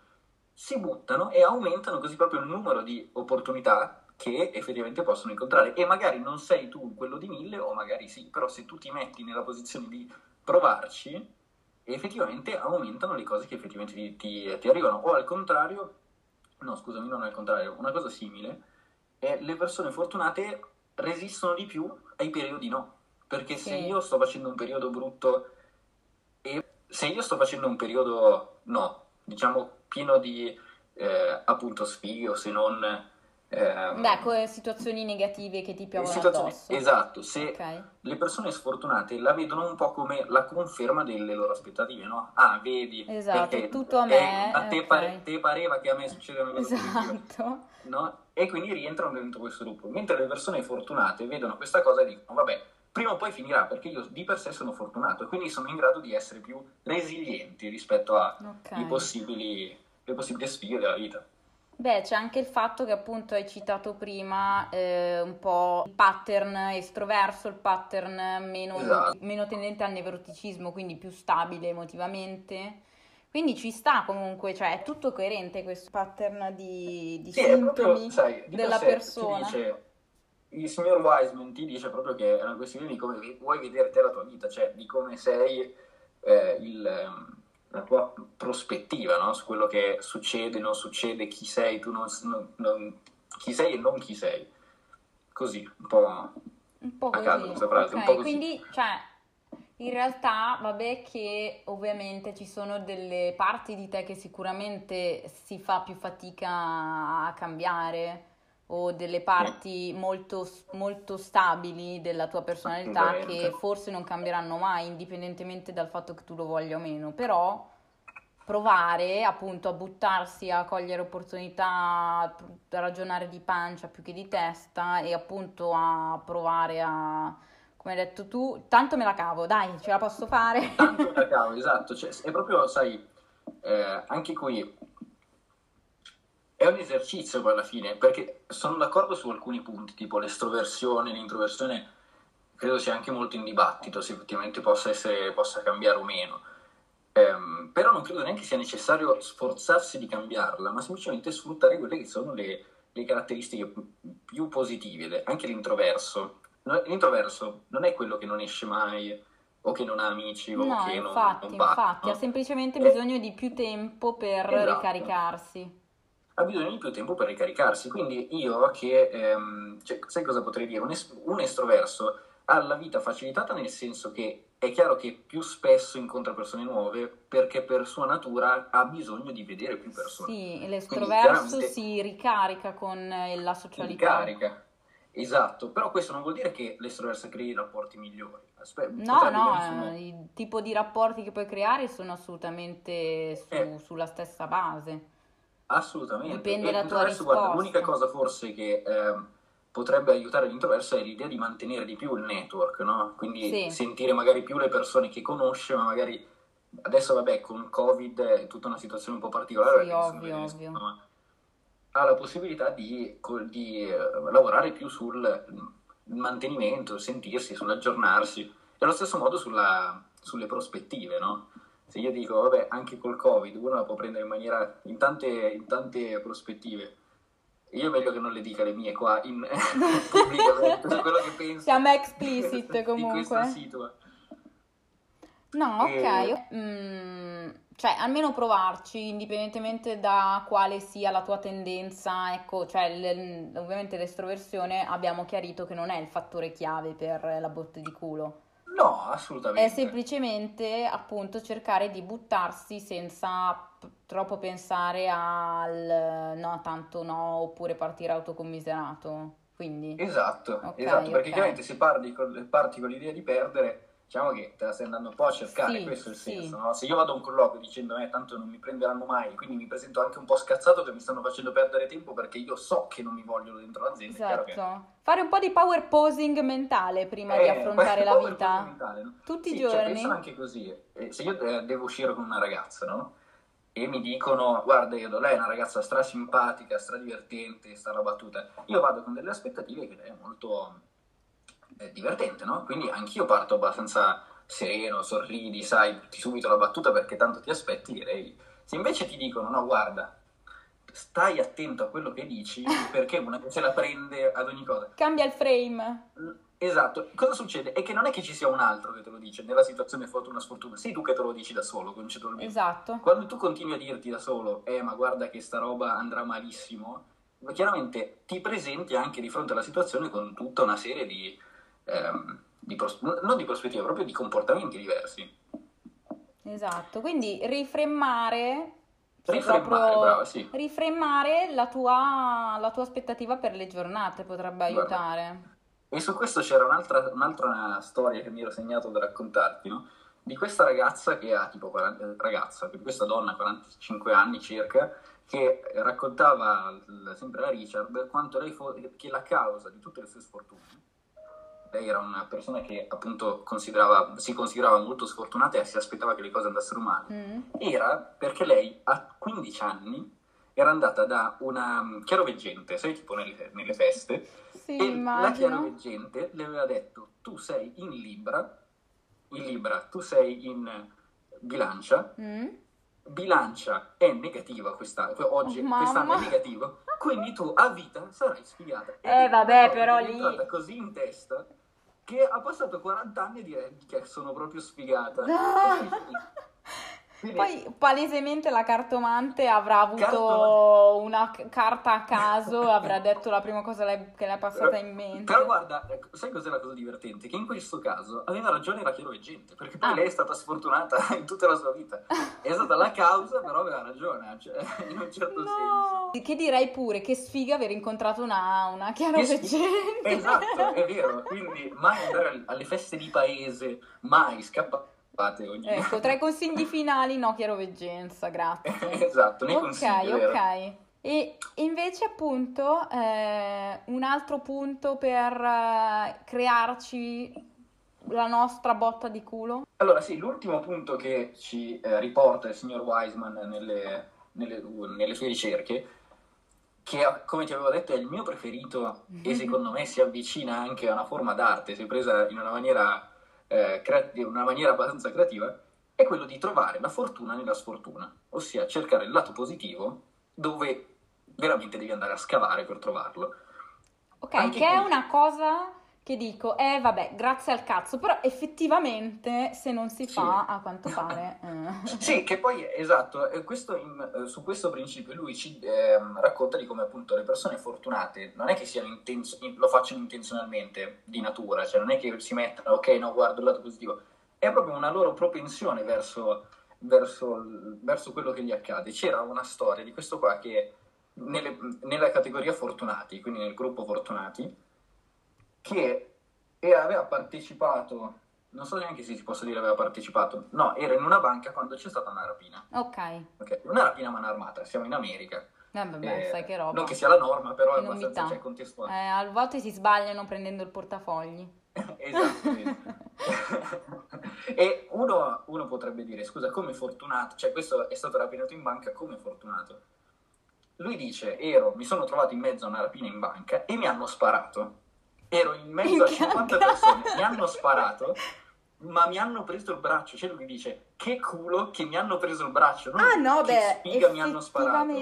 Si buttano e aumentano così proprio il numero di opportunità che effettivamente possono incontrare. E magari non sei tu quello di 1000, o magari sì, però se tu ti metti nella posizione di provarci, effettivamente aumentano le cose che effettivamente ti arrivano. O al contrario, no scusami, non al contrario, una cosa simile, è le persone fortunate resistono di più ai periodi no. Perché se io sto facendo un periodo brutto e se io sto facendo un periodo no, diciamo pieno di appunto sfighi o se non situazioni negative che ti piovono addosso. Esatto, se le persone sfortunate la vedono un po' come la conferma delle loro aspettative, no? Ah, vedi, esatto, tutto a me, a te, te pareva che a me succeda una cosa positiva, no? E quindi rientrano dentro questo gruppo, mentre le persone fortunate vedono questa cosa e dicono vabbè, prima o poi finirà, perché io di per sé sono fortunato e quindi sono in grado di essere più resilienti rispetto a le possibili sfide della vita. Beh, c'è anche il fatto che appunto hai citato prima un po' il pattern estroverso, il pattern meno tendente al nevroticismo, quindi più stabile emotivamente. Quindi ci sta comunque, cioè è tutto coerente questo pattern di sintomi proprio, sai, di della persona. Il signor Wiseman ti dice proprio che è una questione di come vuoi vedere te la tua vita, cioè di come sei la tua prospettiva, no? Su quello che succede, non succede, chi sei, tu non chi sei e non chi sei. Così, un po' a caso questa frase, un po' così. Quindi, cioè, in realtà, vabbè che ovviamente ci sono delle parti di te che sicuramente si fa più fatica a cambiare, o delle parti molto, molto stabili della tua personalità che forse non cambieranno mai, indipendentemente dal fatto che tu lo voglia o meno. Però provare appunto a buttarsi, a cogliere opportunità, a ragionare di pancia più che di testa e appunto a provare a, come hai detto tu, tanto me la cavo, dai, ce la posso fare. Tanto me la cavo, esatto. Cioè, è proprio, sai, anche qui è un esercizio poi alla fine, perché sono d'accordo su alcuni punti, tipo l'estroversione, l'introversione, credo sia anche molto in dibattito, se effettivamente possa cambiare o meno. Però non credo neanche sia necessario sforzarsi di cambiarla, ma semplicemente sfruttare quelle che sono le caratteristiche più positive, anche l'introverso. L'introverso non è quello che non esce mai, o che non ha amici, o no, che infatti, non va. Infatti, no? Ha semplicemente bisogno di più tempo per ricaricarsi. Ha bisogno di più tempo per ricaricarsi, quindi io che, sai cosa potrei dire? Un estroverso ha la vita facilitata, nel senso che è chiaro che più spesso incontra persone nuove, perché per sua natura ha bisogno di vedere più persone. Sì, l'estroverso si ricarica con la socialità. Ricarica, esatto, però questo non vuol dire che l'estroverso crei rapporti migliori. Il tipo di rapporti che puoi creare sono assolutamente sulla stessa base. Assolutamente. Dipende dalla tua risposta. Guarda, l'unica cosa forse che potrebbe aiutare l'introverso è l'idea di mantenere di più il network, no? Quindi sentire magari più le persone che conosce, ma magari Adesso vabbè, con il Covid è tutta una situazione un po' particolare, sì, ovvio. Ma ha la possibilità di lavorare più sul mantenimento, sentirsi, sull'aggiornarsi, e allo stesso modo sulle prospettive, no? Se io dico, vabbè, anche col Covid uno la può prendere in tante prospettive. Io è meglio che non le dica le mie qua pubblicamente, su quello che penso. Siamo explicit comunque. In questa situazione. No, ok. Cioè, almeno provarci, indipendentemente da quale sia la tua tendenza, ecco, cioè, ovviamente l'estroversione abbiamo chiarito che non è il fattore chiave per la botte di culo. No, assolutamente. È semplicemente, appunto, cercare di buttarsi senza troppo pensare al no, tanto no, oppure partire autocommiserato, quindi. Esatto, perché chiaramente se parti con l'idea di perdere, diciamo che te la stai andando un po' a cercare, sì, questo è il senso, no? Se io vado a un colloquio dicendo tanto non mi prenderanno mai, quindi mi presento anche un po' scazzato che mi stanno facendo perdere tempo perché io so che non mi vogliono dentro l'azienda. Esatto, fare un po' di power posing mentale prima di affrontare la vita, mentale, no? Tutti i giorni. Cioè, pensano anche così, se io devo uscire con una ragazza, no? E mi dicono, guarda, lei è una ragazza stra simpatica, stra divertente, sta la battuta, io vado con delle aspettative che lei è molto... divertente, no? Quindi anch'io parto abbastanza sereno, sorridi, sai, ti subito la battuta perché tanto ti aspetti che lei... Se invece ti dicono, no, guarda, stai attento a quello che dici perché una se la prende ad ogni cosa. Cambia il frame. Esatto. Cosa succede? È che non è che ci sia un altro che te lo dice, nella situazione fortuna, sei tu che te lo dici da solo, concettualmente. Esatto. Quando tu continui a dirti da solo, ma guarda che sta roba andrà malissimo, chiaramente ti presenti anche di fronte alla situazione con tutta una serie di prospettive, proprio di comportamenti diversi. Esatto, quindi rifremmare la tua aspettativa per le giornate potrebbe aiutare. Guarda. E su questo c'era un'altra storia che mi ero segnato da raccontarti, no? Di questa ragazza che ha tipo 40, questa donna 45 anni circa, che raccontava sempre la Richard quanto lei che la causa di tutte le sue sfortune. Lei era una persona che appunto si considerava molto sfortunata e si aspettava che le cose andassero male. Era perché lei a 15 anni era andata da una chiaroveggente, sai, tipo nelle feste, sì, e immagino. La chiaroveggente le aveva detto: tu sei in Libra, tu sei in Bilancia, Bilancia è negativa quest'anno è negativo, quindi tu a vita sarai sfigata. Vabbè, però lì... È entrata così in testa che ha passato 40 anni e direi che sono proprio sfigata. Poi palesemente la cartomante avrà avuto una carta a caso, avrà detto la prima cosa che le è passata in mente. Però guarda, sai cos'è la cosa divertente? Che in questo caso aveva ragione la chiaroveggente, perché poi lei è stata sfortunata in tutta la sua vita. È stata la causa, però aveva ragione, cioè, in un certo senso. Che direi pure, che sfiga aver incontrato una chiaroveggente. Esatto, è vero. Quindi mai andare alle feste di paese, mai scappare. Ecco, tra i consigli finali, no chiaroveggenza, grazie. Esatto, nei consigli. Ok. E invece appunto un altro punto per crearci la nostra botta di culo. Allora sì, l'ultimo punto che ci riporta il signor Wiseman nelle sue ricerche, che come ti avevo detto è il mio preferito e secondo me si avvicina anche a una forma d'arte, se presa in una maniera abbastanza creativa, è quello di trovare la fortuna nella sfortuna, ossia cercare il lato positivo dove veramente devi andare a scavare per trovarlo. Ok, anche che è una cosa che dico, vabbè, grazie al cazzo, però effettivamente se non si fa, a quanto pare... Sì, che poi, esatto, su questo principio lui ci racconta di come appunto le persone fortunate non è che siano lo facciano intenzionalmente di natura, cioè non è che si mettano, ok, no, guardo il lato positivo, è proprio una loro propensione verso quello che gli accade. C'era una storia di questo qua che nella categoria fortunati, quindi nel gruppo fortunati, che aveva partecipato, non so neanche se si possa dire aveva partecipato, no, era in una banca quando c'è stata una rapina. Ok. Una rapina a mano armata, siamo in America. Vabbè, sai che roba. Non che sia la norma, però è abbastanza, cioè, contestuale. A volte si sbagliano prendendo il portafogli. Esattamente. E uno potrebbe dire, scusa, come fortunato, cioè questo è stato rapinato in banca, come fortunato? Lui dice, mi sono trovato in mezzo a una rapina in banca e mi hanno sparato. Ero in mezzo a 50 persone, mi hanno sparato, ma mi hanno preso il braccio. Cioè lui dice, che culo che mi hanno preso il braccio, non mi hanno sparato.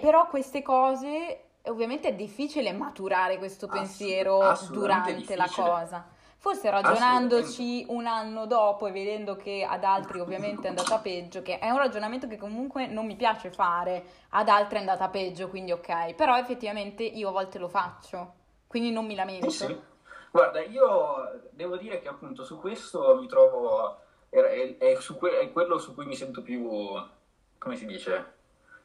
Però queste cose, ovviamente è difficile maturare questo pensiero durante la cosa. Forse ragionandoci un anno dopo e vedendo che ad altri ovviamente è andata peggio, che è un ragionamento che comunque non mi piace fare, ad altri è andata peggio, quindi ok, però effettivamente io a volte lo faccio, quindi non mi lamento. Sì. Guarda, io devo dire che appunto su questo mi trovo, è quello su cui mi sento più, come si dice,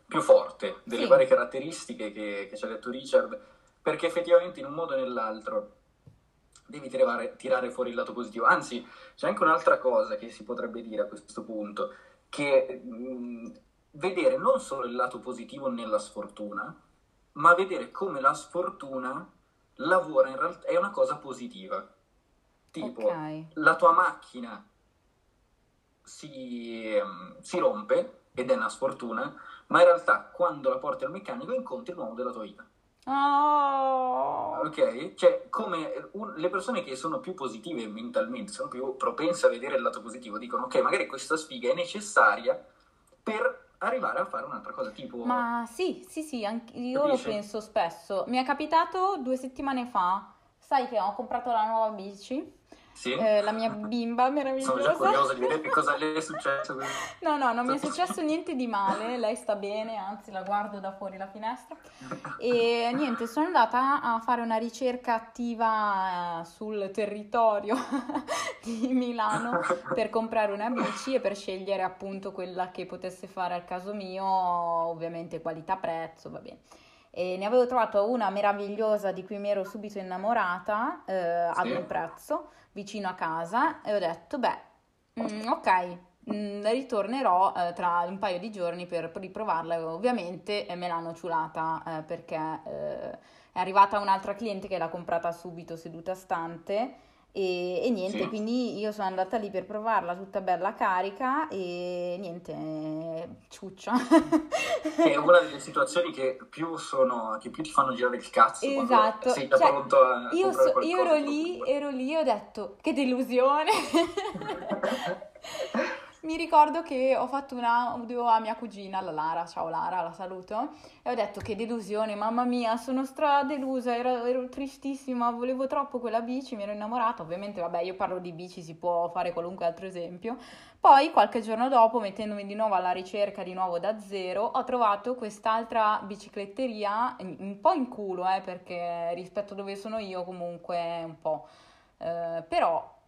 più forte, delle varie caratteristiche che ci ha detto Richard, perché effettivamente in un modo o nell'altro devi tirare fuori il lato positivo. Anzi, c'è anche un'altra cosa che si potrebbe dire a questo punto, che vedere non solo il lato positivo nella sfortuna, ma vedere come la sfortuna lavora in realtà, è una cosa positiva. Tipo, la tua macchina si rompe, ed è una sfortuna, ma in realtà quando la porti al meccanico incontri l'uomo della tua vita. Ok, cioè come le persone che sono più positive mentalmente, sono più propense a vedere il lato positivo, dicono ok, magari questa sfiga è necessaria per arrivare a fare un'altra cosa, tipo. Ma sì, anche io lo penso spesso. Mi è capitato 2 settimane fa, sai che ho comprato la nuova bici. Sì. La mia bimba meravigliosa. Sono già curiosa di vedere che cosa le è successo. No, non mi è successo niente di male, lei sta bene, anzi la guardo da fuori la finestra. E niente, sono andata a fare una ricerca attiva sul territorio di Milano per comprare una bici e per scegliere appunto quella che potesse fare al caso mio, ovviamente qualità-prezzo, va bene. E ne avevo trovato una meravigliosa di cui mi ero subito innamorata ad un prezzo vicino a casa e ho detto ritornerò tra un paio di giorni per riprovarla. Ovviamente me l'hanno ciulata perché è arrivata un'altra cliente che l'ha comprata subito seduta stante e niente, quindi io sono andata lì per provarla tutta bella carica e niente, ciuccia. È una delle situazioni che più ti fanno girare il cazzo. Esatto, sei già pronto a comprare qualcosa. Io ero lì e ho detto che delusione. Mi ricordo che ho fatto un audio a mia cugina, la Lara, ciao Lara, la saluto, e ho detto che delusione, mamma mia, sono stradelusa, ero tristissima, volevo troppo quella bici, mi ero innamorata, ovviamente io parlo di bici, si può fare qualunque altro esempio. Poi qualche giorno dopo, mettendomi di nuovo alla ricerca di nuovo da zero, ho trovato quest'altra bicicletteria, un po' in culo, perché rispetto a dove sono io comunque un po', però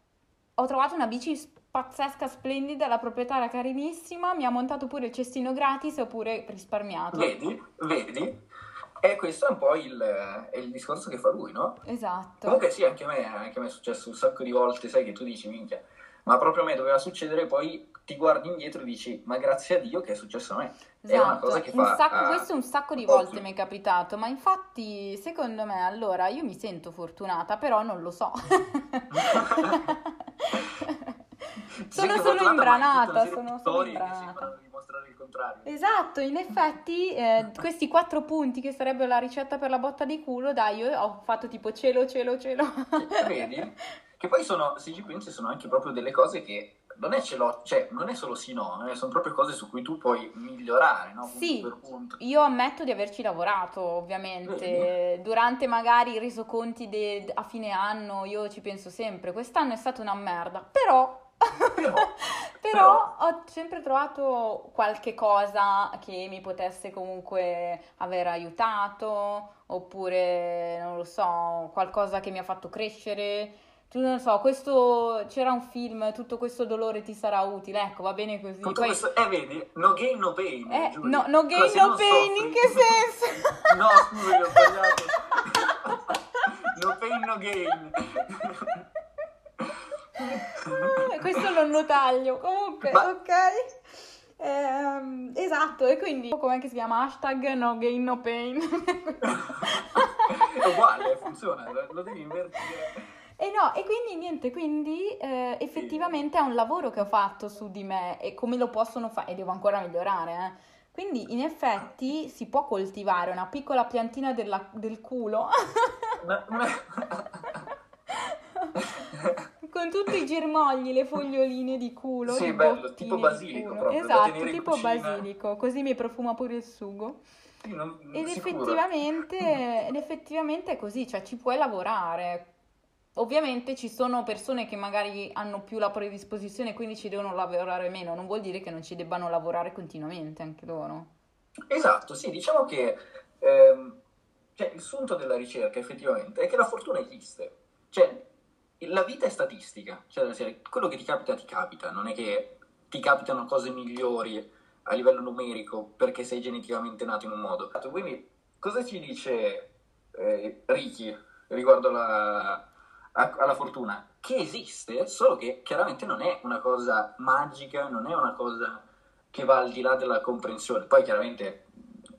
ho trovato una bici pazzesca, splendida, la proprietaria carinissima, mi ha montato pure il cestino gratis, ho pure risparmiato. Vedi? E questo è un po' il discorso che fa lui, no? Esatto. Comunque sì, anche a me è successo un sacco di volte, sai che tu dici, minchia, ma proprio a me doveva succedere, poi ti guardi indietro e dici, ma grazie a Dio che è successo a me. Esatto. È una cosa che fa... questo un sacco di volte mi è capitato, ma infatti, secondo me, allora, io mi sento fortunata, però non lo so. Sono solo imbranata. Il contrario. Esatto, in effetti questi 4 punti che sarebbero la ricetta per la botta di culo, io ho fatto tipo cielo. Vedi? Che poi se ci pensi, sono anche proprio delle cose che non è non è solo sono proprio cose su cui tu puoi migliorare, no? Sì, punto per punto. Io ammetto di averci lavorato, ovviamente, durante magari i resoconti a fine anno, io ci penso sempre, quest'anno è stata una merda, però ho sempre trovato qualche cosa che mi potesse comunque aver aiutato, oppure non lo so, qualcosa che mi ha fatto crescere. Non so, questo c'era un film, tutto questo dolore ti sarà utile, ecco, va bene così. Poi... questo, vedi, no gain no pain. No gain no pain, in che senso? No, scusa, ho sbagliato. No pain no gain. Questo non lo taglio comunque. Ok, esatto. E quindi come si chiama? Hashtag no gain no pain. È uguale, funziona, lo devi invertire. E no, e quindi niente, quindi effettivamente è un lavoro che ho fatto su di me e come lo possono fare, e devo ancora migliorare, eh. Quindi in effetti si può coltivare una piccola piantina del culo con tutti i germogli, le foglioline di culo. Sì, bello, tipo basilico proprio. Esatto, tipo basilico, così mi profuma pure il sugo. Effettivamente è così, cioè ci puoi lavorare. Ovviamente ci sono persone che magari hanno più la predisposizione, quindi ci devono lavorare meno, non vuol dire che non ci debbano lavorare continuamente anche loro. Esatto, sì, diciamo che cioè, il sunto della ricerca effettivamente è che la fortuna esiste, cioè la vita è statistica, cioè quello che ti capita, non è che ti capitano cose migliori a livello numerico perché sei geneticamente nato in un modo. Quindi cosa ci dice Ricky riguardo alla fortuna? Che esiste, solo che chiaramente non è una cosa magica, non è una cosa che va al di là della comprensione. Poi chiaramente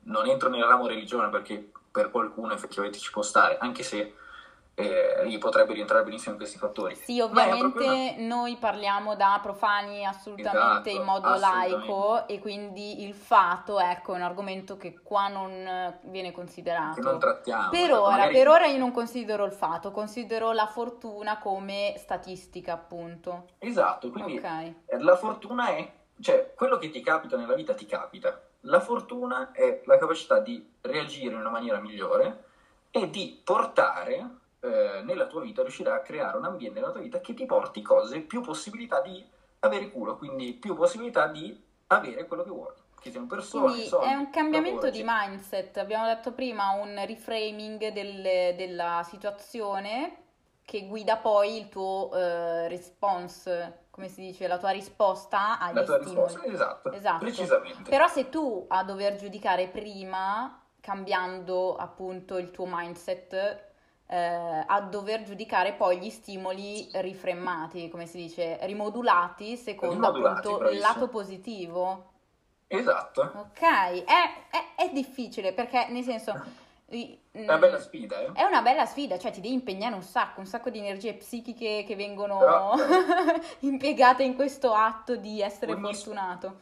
non entro nel ramo religione perché per qualcuno effettivamente ci può stare, anche se potrebbe rientrare benissimo in questi fattori. Sì, ovviamente noi parliamo da profani assolutamente, esatto, in modo assolutamente laico, e quindi il fato, ecco, è un argomento che qua non viene considerato, che non trattiamo. Per ora io non considero il fato, considero la fortuna come statistica, appunto. Esatto, quindi okay. La fortuna è, cioè, quello che ti capita nella vita ti capita. La fortuna è la capacità di reagire in una maniera migliore e di portare nella tua vita, riuscirai a creare un ambiente nella tua vita che ti porti cose, più possibilità di avere culo, quindi più possibilità di avere quello che vuoi, che siano persone, quindi soldi, è un cambiamento lavori, di mindset, abbiamo detto prima, un reframing della situazione che guida poi il tuo response, come si dice, la tua risposta agli stimoli. Esatto, precisamente. Però se tu a dover giudicare prima, cambiando appunto il tuo mindset, a dover giudicare poi gli stimoli rifremmati, come si dice, rimodulati secondo appunto il lato positivo. Esatto. Ok, è difficile perché nel senso è una bella sfida, eh? È una bella sfida, cioè ti devi impegnare un sacco di energie psichiche che vengono impiegate in questo atto di essere fortunato.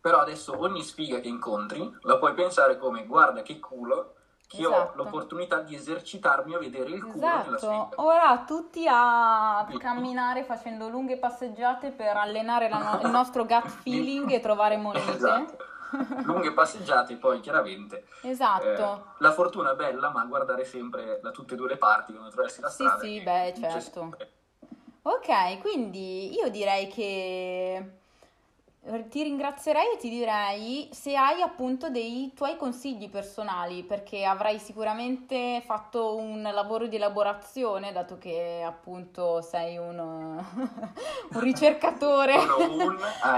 Però adesso ogni sfiga che incontri la puoi pensare come: guarda che culo, io esatto, ho l'opportunità di esercitarmi a vedere il culo, esatto, della sfida. Ora tutti a camminare facendo lunghe passeggiate per allenare il nostro gut feeling e trovare monete. Esatto. Lunghe passeggiate, poi chiaramente. Esatto. La fortuna è bella, ma guardare sempre da tutte e due le parti quando attraversi la strada. Sì, beh, certo. Ok, quindi io direi che ti ringrazierei e ti direi se hai appunto dei tuoi consigli personali, perché avrai sicuramente fatto un lavoro di elaborazione, dato che appunto sei un ricercatore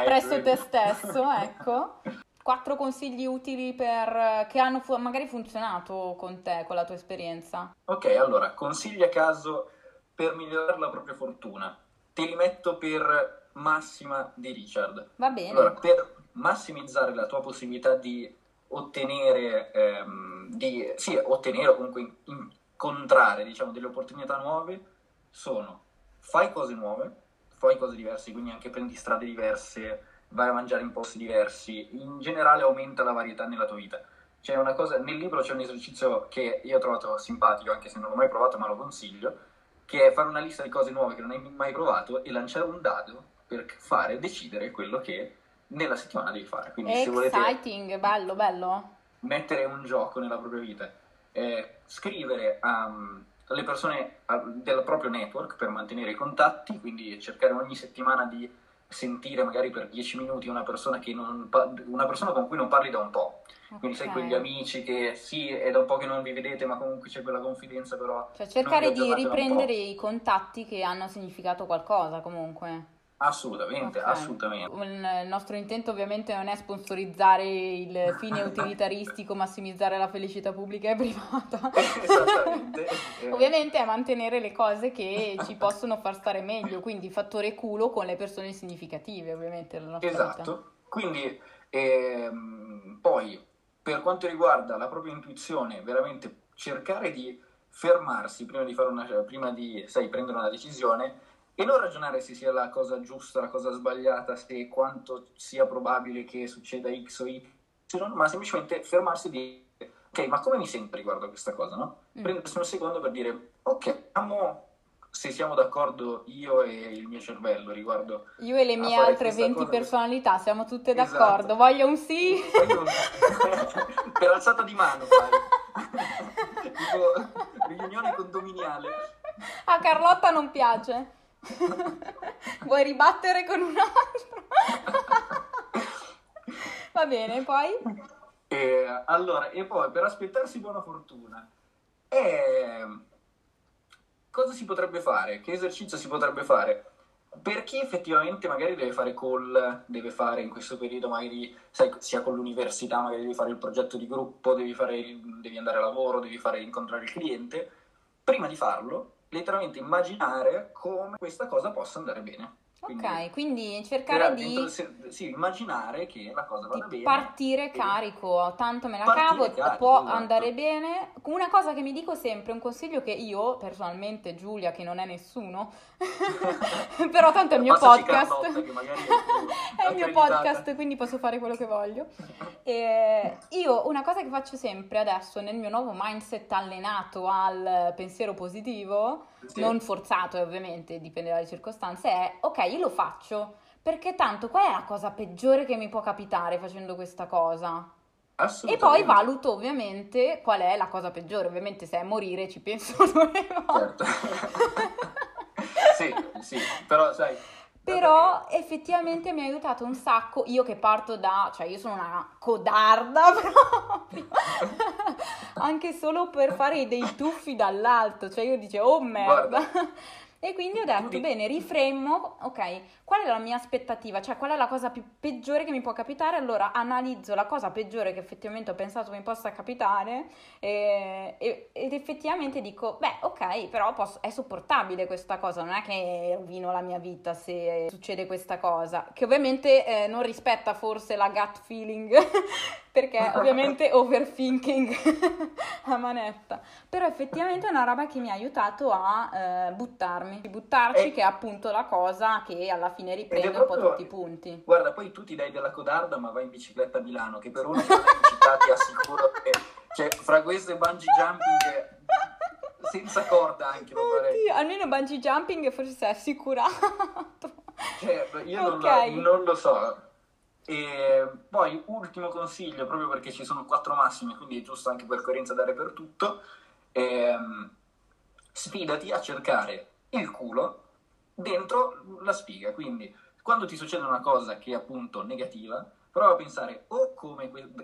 presso te stesso, ecco. 4 consigli utili che hanno magari funzionato con te, con la tua esperienza. Ok, allora, consigli a caso per migliorare la propria fortuna. Te li metto per massima di Richard. Va bene. Allora, per massimizzare la tua possibilità di ottenere o comunque incontrare, diciamo, delle opportunità nuove, sono: fai cose nuove, fai cose diverse, quindi anche prendi strade diverse, vai a mangiare in posti diversi, in generale aumenta la varietà nella tua vita. C'è una cosa, nel libro c'è un esercizio che io ho trovato simpatico, anche se non l'ho mai provato, ma lo consiglio, che è fare una lista di cose nuove che non hai mai provato e lanciare un dado per decidere quello che nella settimana devi fare. Quindi exciting, se volete bello mettere un gioco nella propria vita, scrivere alle persone del proprio network per mantenere i contatti, quindi cercare ogni settimana di sentire magari per 10 minuti una persona con cui non parli da un po', okay. Quindi sai, quegli amici che sì, è da un po' che non vi vedete, ma comunque c'è quella confidenza, però cioè cercare di riprendere i contatti che hanno significato qualcosa comunque. Assolutamente, okay. Il nostro intento ovviamente non è sponsorizzare il fine utilitaristico, massimizzare la felicità pubblica e privata. Esattamente. Ovviamente è mantenere le cose che ci possono far stare meglio, quindi fattore culo con le persone significative, ovviamente. Esatto, quindi poi per quanto riguarda la propria intuizione, veramente cercare di fermarsi prima di fare prendere una decisione e non ragionare se sia la cosa giusta, la cosa sbagliata, se quanto sia probabile che succeda X o Y, ma semplicemente fermarsi e dire ok, ma come mi sento riguardo a questa cosa, no? Prendersi un secondo per dire ok, amo se siamo d'accordo io e il mio cervello riguardo... Io e le mie altre 20 personalità, siamo tutte d'accordo, esatto. Voglio un sì! Per alzata di mano, fai. Tipo, riunione condominiale. A Carlotta non piace. Vuoi ribattere con un altro? Va bene, poi? E poi, per aspettarsi buona fortuna, cosa si potrebbe fare? Che esercizio si potrebbe fare? Per chi effettivamente magari deve fare call, deve fare in questo periodo magari, sai, sia con l'università, magari devi fare il progetto di gruppo, devi andare a lavoro, devi fare incontrare il cliente. Prima di farlo, letteralmente immaginare come questa cosa possa andare bene. Ok, quindi cercare di immaginare che la cosa vada bene. Partire carico, tanto me la cavo, può andare bene. Una cosa che mi dico sempre, un consiglio che io personalmente, Giulia, che non è nessuno, però tanto è il mio podcast, è il mio podcast, quindi posso fare quello che voglio. Io una cosa che faccio sempre adesso nel mio nuovo mindset allenato al pensiero positivo, non forzato ovviamente, dipende dalle circostanze, è ok, io lo faccio, perché tanto qual è la cosa peggiore che mi può capitare facendo questa cosa? E poi valuto ovviamente qual è la cosa peggiore, ovviamente se è morire ci penso 2 volte. Certo. Sì, però sai... Però effettivamente mi ha aiutato un sacco, io che parto da, cioè io sono una codarda proprio, anche solo per fare dei tuffi dall'alto, cioè io dicevo oh merda. Guarda. E quindi ho detto, bene, rifremmo, ok, qual è la mia aspettativa? Cioè, qual è la cosa più peggiore che mi può capitare? Allora, analizzo la cosa peggiore che effettivamente ho pensato mi possa capitare ed effettivamente dico, beh, ok, però è sopportabile questa cosa, non è che rovino la mia vita se succede questa cosa, che ovviamente non rispetta forse la gut feeling, perché ovviamente overthinking a manetta, però effettivamente è una roba che mi ha aiutato a buttarci, che è appunto la cosa che alla fine riprende un po' tutti i punti. Guarda, poi tu ti dai della codarda ma vai in bicicletta a Milano, che per uno che non è in città ti assicuro che cioè, fra questo e bungee jumping senza corda anche lo farei. Oddio, almeno bungee jumping forse sei assicurato. Certo, io okay. non lo so. E poi ultimo consiglio, proprio perché ci sono 4 massime, quindi è giusto anche per coerenza dare per tutto, sfidati a cercare il culo dentro la sfiga, quindi quando ti succede una cosa che è appunto negativa, prova a pensare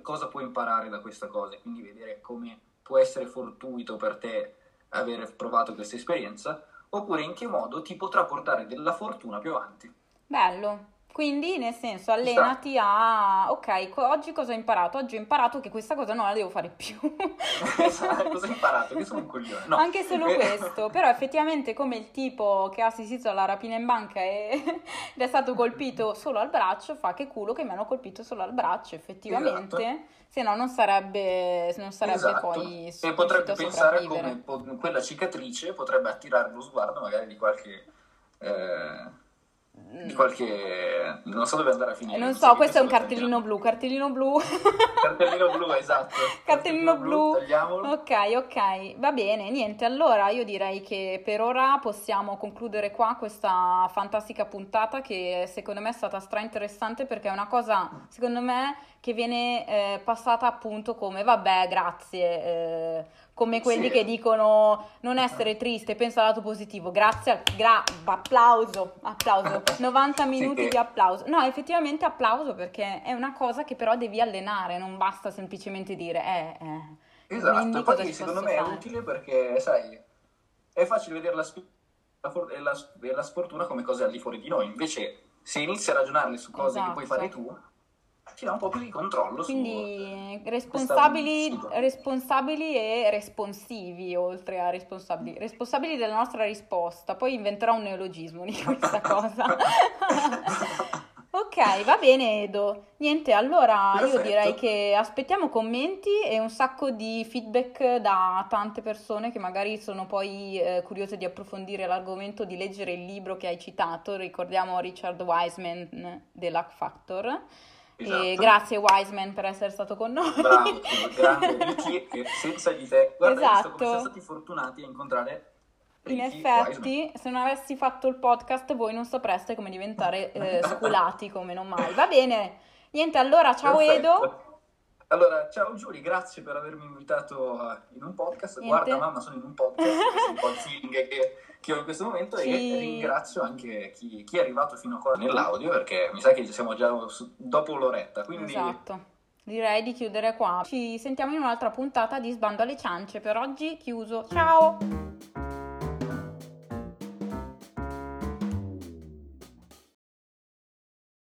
cosa puoi imparare da questa cosa, quindi vedere come può essere fortuito per te aver provato questa esperienza, oppure in che modo ti potrà portare della fortuna più avanti. Bello! Quindi, nel senso, allenati a... Ok, oggi cosa ho imparato? Oggi ho imparato che questa cosa non la devo fare più. Cosa ho imparato? Che sono un coglione. No. Anche solo questo. Però effettivamente come il tipo che ha assistito alla rapina in banca ed è stato colpito solo al braccio, fa che culo che mi hanno colpito solo al braccio, effettivamente. Esatto. Se no non sarebbe esatto. Poi riuscito a sopravvivere. E potrebbe pensare come quella cicatrice potrebbe attirare lo sguardo magari di qualche... non so dove andare a finire. Non so, questo è un cartellino blu. Cartellino blu, esatto. Cartellino blu, tagliamolo. Ok, va bene, niente, allora io direi che per ora possiamo concludere qua questa fantastica puntata che secondo me è stata stra-interessante, perché è una cosa, secondo me, che viene passata appunto come vabbè, grazie, come quelli che dicono non essere triste, pensa al lato positivo, grazie, applauso, 90 minuti di applauso. No, effettivamente applauso, perché è una cosa che però devi allenare, non basta semplicemente dire Esatto, infatti secondo me è utile perché, sai, è facile vedere la sfortuna come cose al di fuori di noi, invece se inizi a ragionarle su cose che puoi fare tu, ci dà un po' più di controllo. Quindi responsabili e responsivi, oltre a responsabili della nostra risposta. Poi inventerò un neologismo di questa cosa. Ok, Ok, va bene Edo. Niente, allora perfetto. Io direi che aspettiamo commenti e un sacco di feedback da tante persone che magari sono poi curiose di approfondire l'argomento, di leggere il libro che hai citato. Ricordiamo Richard Wiseman dell'Hack Factor. Esatto. E grazie Wiseman per essere stato con noi. Bravo, grande Ricky, che senza di te, guarda, esatto, come siamo stati fortunati a incontrare Ricky. In effetti, Wiseman. Se non avessi fatto il podcast voi non sapreste come diventare sculati come non mai. Va bene, niente, allora ciao. Perfetto. Edo. Allora, ciao Giulia, grazie per avermi invitato in un podcast. Niente. Guarda mamma, sono in un podcast, questo è un po' il feeling che ho in questo momento, sì. E ringrazio anche chi è arrivato fino a qua nell'audio, perché mi sa che siamo già dopo l'oretta, quindi... Esatto, direi di chiudere qua. Ci sentiamo in un'altra puntata di Sbando alle Ciance, per oggi chiuso, ciao!